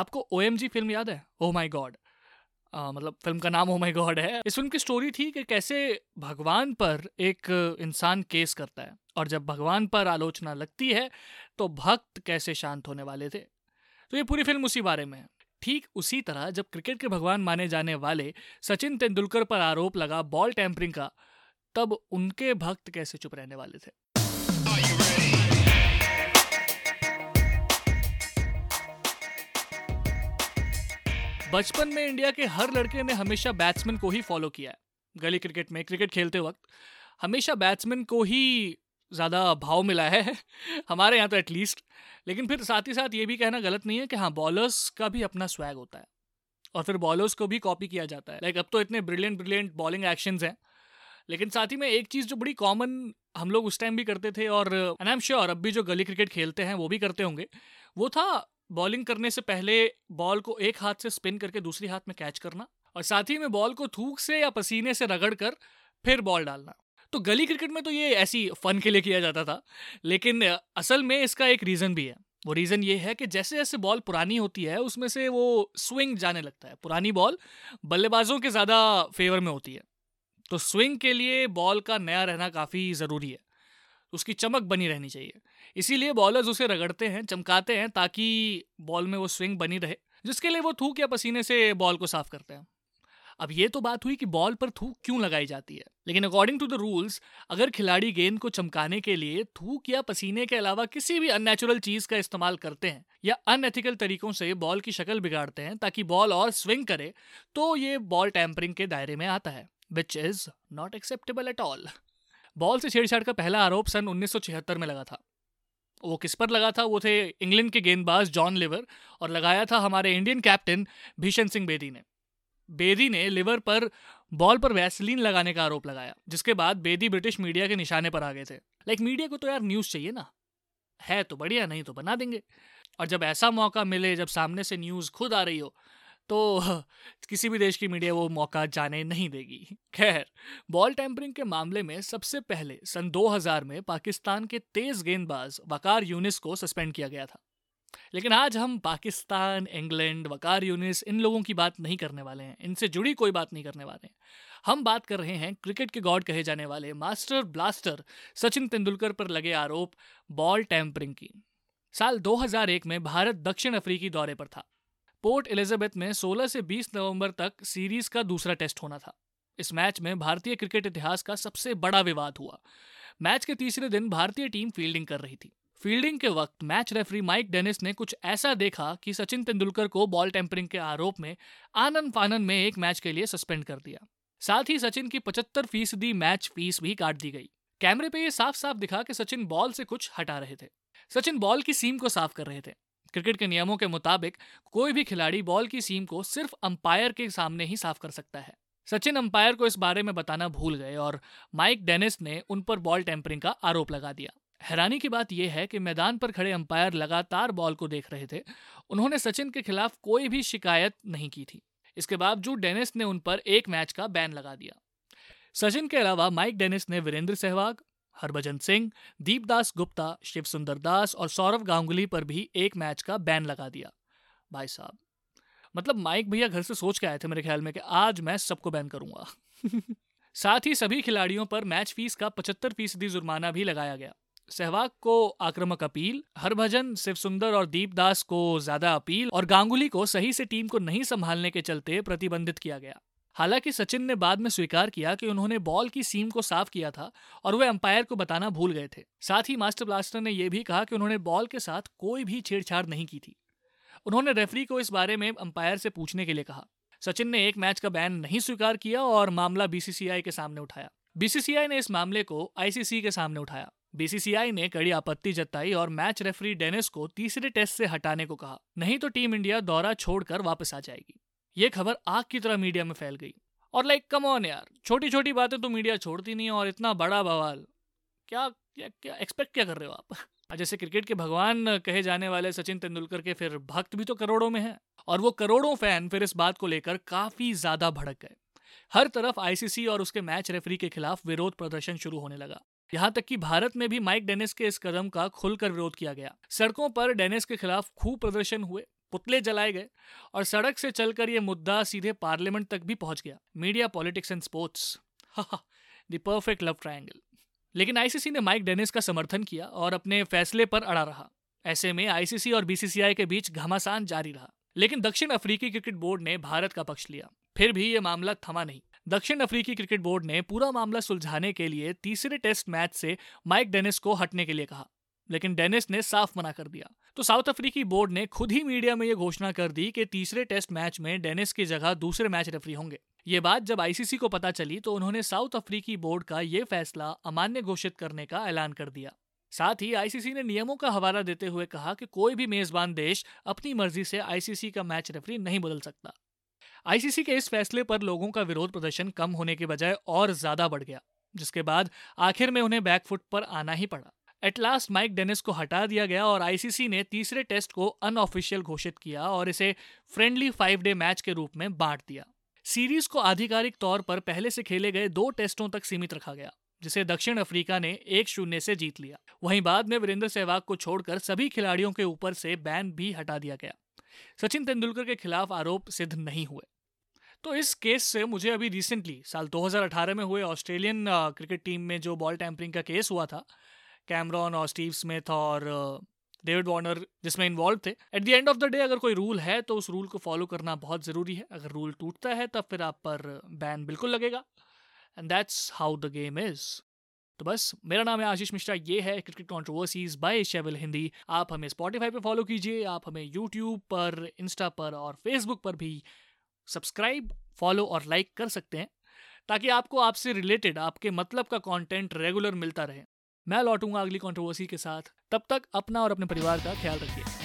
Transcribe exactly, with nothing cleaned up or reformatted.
आपको O M G film याद है? ओ माई गॉड, मतलब फिल्म का नाम ओ माई गॉड है। इस फिल्म की स्टोरी थी कि कैसे भगवान पर एक इंसान केस करता है और जब भगवान पर आलोचना लगती है तो भक्त कैसे शांत होने वाले थे। तो ये पूरी फिल्म उसी बारे में है। ठीक उसी तरह जब क्रिकेट के भगवान माने जाने वाले सचिन तेंदुलकर पर आरोप लगा बॉल टैंपरिंग का, तब उनके भक्त कैसे चुप रहने वाले थे। बचपन में इंडिया के हर लड़के ने हमेशा बैट्समैन को ही फॉलो किया है। गली क्रिकेट में क्रिकेट खेलते वक्त हमेशा बैट्समैन को ही ज़्यादा भाव मिला है हमारे यहाँ तो एटलीस्ट। लेकिन फिर साथ ही साथ ये भी कहना गलत नहीं है कि हाँ, बॉलर्स का भी अपना स्वैग होता है और फिर बॉलर्स को भी कॉपी किया जाता है। लाइक अब तो इतने ब्रिलियंट ब्रिलियंट बॉलिंग एक्शंस हैं, लेकिन साथ ही में एक चीज़ जो बड़ी कॉमन हम लोग उस टाइम भी करते थे और आई एम श्योर अब भी जो गली क्रिकेट खेलते हैं वो भी करते होंगे, वो था बॉलिंग करने से पहले बॉल को एक हाथ से स्पिन करके दूसरी हाथ में कैच करना और साथ ही में बॉल को थूक से या पसीने से रगड़ कर फिर बॉल डालना। तो गली क्रिकेट में तो ये ऐसी फन के लिए किया जाता था, लेकिन असल में इसका एक रीज़न भी है। वो रीज़न ये है कि जैसे जैसे बॉल पुरानी होती है उसमें से वो स्विंग जाने लगता है। पुरानी बॉल बल्लेबाजों के ज़्यादा फेवर में होती है, तो स्विंग के लिए बॉल का नया रहना काफ़ी ज़रूरी है, उसकी चमक बनी रहनी चाहिए। इसीलिए बॉलर्स उसे रगड़ते हैं, चमकाते हैं, ताकि बॉल में वो स्विंग बनी रहे, जिसके लिए वो थूक या पसीने से बॉल को साफ करते हैं। अब ये तो बात हुई कि बॉल पर थूक क्यों लगाई जाती है, लेकिन अकॉर्डिंग टू द रूल्स अगर खिलाड़ी गेंद को चमकाने के लिए थूक या पसीने के अलावा किसी भी अननेचुरल चीज़ का इस्तेमाल करते हैं या अनएथिकल तरीकों से बॉल की शक्ल बिगाड़ते हैं ताकि बॉल और स्विंग करे, तो ये बॉल टैंपरिंग के दायरे में आता है, which is not acceptable at all. Ball से छेड़छाड़ का पहला आरोप सन उन्नीस सौ छिहत्तर में लगा था। वो किस पर लगा था? वो थे इंग्लैंड के गेंदबाज जॉन लेवर और लगाया था हमारे इंडियन कैप्टन भीषण सिंह बेदी ने। बेदी ने लेवर पर बॉल पर वैसलीन लगाने का आरोप लगाया, जिसके बाद बेदी ब्रिटिश मीडिया के निशाने पर आ गए थे। लाइक मीडिया को तो यार न्यूज़ चाहिए ना, है तो बढ़िया, नहीं तो बना देंगे। और जब ऐसा मौका मिले जब सामने से न्यूज़ खुद आ रही हो, तो किसी भी देश की मीडिया वो मौका जाने नहीं देगी। खैर, बॉल टैंपरिंग के मामले में सबसे पहले सन दो हज़ार में पाकिस्तान के तेज गेंदबाज वकार यूनिस को सस्पेंड किया गया था। लेकिन आज हम पाकिस्तान, इंग्लैंड, वकार यूनिस इन लोगों की बात नहीं करने वाले हैं, इनसे जुड़ी कोई बात नहीं करने वाले हैं। हम बात कर रहे हैं क्रिकेट के गॉड कहे जाने वाले मास्टर ब्लास्टर सचिन तेंदुलकर पर लगे आरोप बॉल टैंपरिंग की। साल दो हज़ार एक में भारत दक्षिण अफ्रीकी दौरे पर था। पोर्ट एलिजाबेथ में सोलह से बीस नवंबर तक सीरीज का दूसरा टेस्ट होना था। इस मैच में भारतीय क्रिकेट इतिहास का सबसे बड़ा विवाद हुआ। मैच के तीसरे दिन भारतीय टीम फील्डिंग कर रही थी। फील्डिंग के वक्त मैच रेफरी माइक डेनिस ने कुछ ऐसा देखा कि सचिन तेंदुलकर को बॉल टैंपरिंग के आरोप में आनन फानन में एक मैच के लिए सस्पेंड कर दिया। साथ ही सचिन की पचहत्तर फीसदी मैच फीस भी काट दी गई। कैमरे पे ये साफ साफ दिखा कि सचिन बॉल से कुछ हटा रहे थे, सचिन बॉल की सीम को साफ कर रहे थे। क्रिकेट के नियमों के मुताबिक कोई भी खिलाड़ी बॉल की सीम को सिर्फ अंपायर के सामने ही साफ कर सकता है। सचिन अंपायर को इस बारे में बताना भूल गए और माइक डेनिस ने उन पर बॉल टैंपरिंग का आरोप लगा दिया। हैरानी की बात यह है कि मैदान पर खड़े अंपायर लगातार बॉल को देख रहे थे। उन्होंने सचिन के खिलाफ कोई भी शिकायत नहीं की थी। इसके बावजूद डेनिस ने उन पर एक मैच का बैन लगा दिया। सचिन के अलावा माइक डेनिस ने वीरेंद्र सहवाग, हरभजन सिंह, दीपदास गुप्ता, शिवसुंदर दास और सौरव गांगुली पर भी एक मैच का बैन लगा दिया। भाई साहब, मतलब माइक भैया घर से सोच के आए थे मेरे ख्याल में कि आज मैं सबको बैन करूंगा। साथ ही सभी खिलाड़ियों पर मैच फीस का पचहत्तर फीसदी जुर्माना भी लगाया गया। सहवाग को आक्रामक अपील, हरभजन, शिवसुंदर और दीपदास को ज्यादा अपील और गांगुली को सही से टीम को नहीं संभालने के चलते प्रतिबंधित किया गया। हालांकि सचिन ने बाद में स्वीकार किया कि उन्होंने बॉल की सीम को साफ किया था और वे अंपायर को बताना भूल गए थे। साथ ही मास्टर ब्लास्टर ने यह भी कहा कि उन्होंने बॉल के साथ कोई भी छेड़छाड़ नहीं की थी। उन्होंने रेफरी को इस बारे में अंपायर से पूछने के लिए कहा। सचिन ने एक मैच का बैन नहीं स्वीकार किया और मामला बीसीसीआई के सामने उठाया। बीसीसीआई ने इस मामले को आईसीसी के सामने उठाया। बीसीसीआई ने कड़ी आपत्ति जताई और मैच रेफरी डेनिस को तीसरे टेस्ट से हटाने को कहा, नहीं तो टीम इंडिया दौरा छोड़कर वापस आ जाएगी। ये खबर आग की तरह मीडिया में फैल गई और लाइक कम ऑन यार, छोटी छोटी बातें तो मीडिया छोड़ती नहीं है और इतना बड़ा बवाल क्या क्या क्या एक्सपेक्ट क्या कर रहे हो आप। जैसे क्रिकेट के भगवान कहे जाने वाले सचिन तेंदुलकर के फिर भक्त भी तो करोड़ों में हैं और वो करोड़ों फैन फिर इस बात को लेकर काफ़ी ज़्यादा भड़क गए। हर तरफ आईसीसी और उसके मैच रेफरी के खिलाफ विरोध प्रदर्शन शुरू होने लगा। यहाँ तक कि भारत में भी माइक डेनिस के इस कदम का खुलकर विरोध किया गया। सड़कों पर डेनिस के खिलाफ खूब प्रदर्शन हुए। पुतले जलाए गए और सड़क से चलकर ये मुद्दा सीधे पार्लियामेंट तक भी पहुंच गया। Media, politics and sports, the perfect love triangle. लेकिन आईसीसी ने माइक डेनिस का समर्थन किया और अपने फैसले पर अड़ा रहा। ऐसे में आईसीसी और बीसीसीआई के बीच घमासान जारी रहा, लेकिन दक्षिण अफ्रीकी क्रिकेट बोर्ड ने भारत का पक्ष लिया। फिर भी ये मामला थमा नहीं। दक्षिण अफ्रीकी क्रिकेट बोर्ड ने पूरा मामला सुलझाने के लिए तीसरे टेस्ट मैच से माइक डेनिस को हटने के लिए कहा, लेकिन डेनिस ने साफ मना कर दिया। तो साउथ अफ्रीकी बोर्ड ने खुद ही मीडिया में ये घोषणा कर दी कि तीसरे टेस्ट मैच में डेनिस की जगह दूसरे मैच रेफरी होंगे। ये बात जब आईसीसी को पता चली तो उन्होंने साउथ अफ्रीकी बोर्ड का ये फैसला अमान्य घोषित करने का ऐलान कर दिया। साथ ही आईसीसी ने नियमों का हवाला देते हुए कहा कि कोई भी मेजबान देश अपनी मर्जी से आईसीसी का मैच रेफरी नहीं बदल सकता। आईसीसी के इस फैसले पर लोगों का विरोध प्रदर्शन कम होने के बजाय और ज्यादा बढ़ गया, जिसके बाद आखिर में उन्हें बैकफुट पर आना ही पड़ा। एट लास्ट माइक डेनिस को हटा दिया गया और आईसीसी ने तीसरे टेस्ट को अनऑफिशियल घोषित किया और इसे फ्रेंडली फाइव डे मैच के रूप में बांट दिया। सीरीज को आधिकारिक तौर पर पहले से खेले गए दो टेस्टों तक सीमित रखा गया, जिसे दक्षिण अफ्रीका ने एक शून्य से जीत लिया। वहीं बाद में वीरेंद्र सहवाग को छोड़कर सभी खिलाड़ियों के ऊपर से बैन भी हटा दिया गया। सचिन तेंदुलकर के खिलाफ आरोप सिद्ध नहीं हुए। तो इस केस से मुझे अभी रिसेंटली साल दो हज़ार अठारह में हुए ऑस्ट्रेलियन क्रिकेट टीम में जो बॉल टैंपरिंग का केस हुआ था, कैमरॉन और स्टीव स्मिथ और डेविड वॉर्नर जिसमें इन्वॉल्व थे। At the end of the day अगर कोई रूल है तो उस रूल को फॉलो करना बहुत ज़रूरी है। अगर रूल टूटता है तब फिर आप पर बैन बिल्कुल लगेगा, and that's how the game is. तो बस, मेरा नाम है आशीष मिश्रा, ये है cricket controversies by Asiaville Hindi. आप हमें स्पॉटिफाई पर फॉलो कीजिए, आप हमें यूट्यूब पर, इंस्टा पर और फेसबुक पर भी सब्सक्राइब, फॉलो और लाइक कर सकते हैं, ताकि आपको आपसे रिलेटेड, आपके मतलब का कंटेंट रेगुलर मिलता रहे। मैं लौटूंगा अगली कंट्रोवर्सी के साथ। तब तक अपना और अपने परिवार का ख्याल रखिए।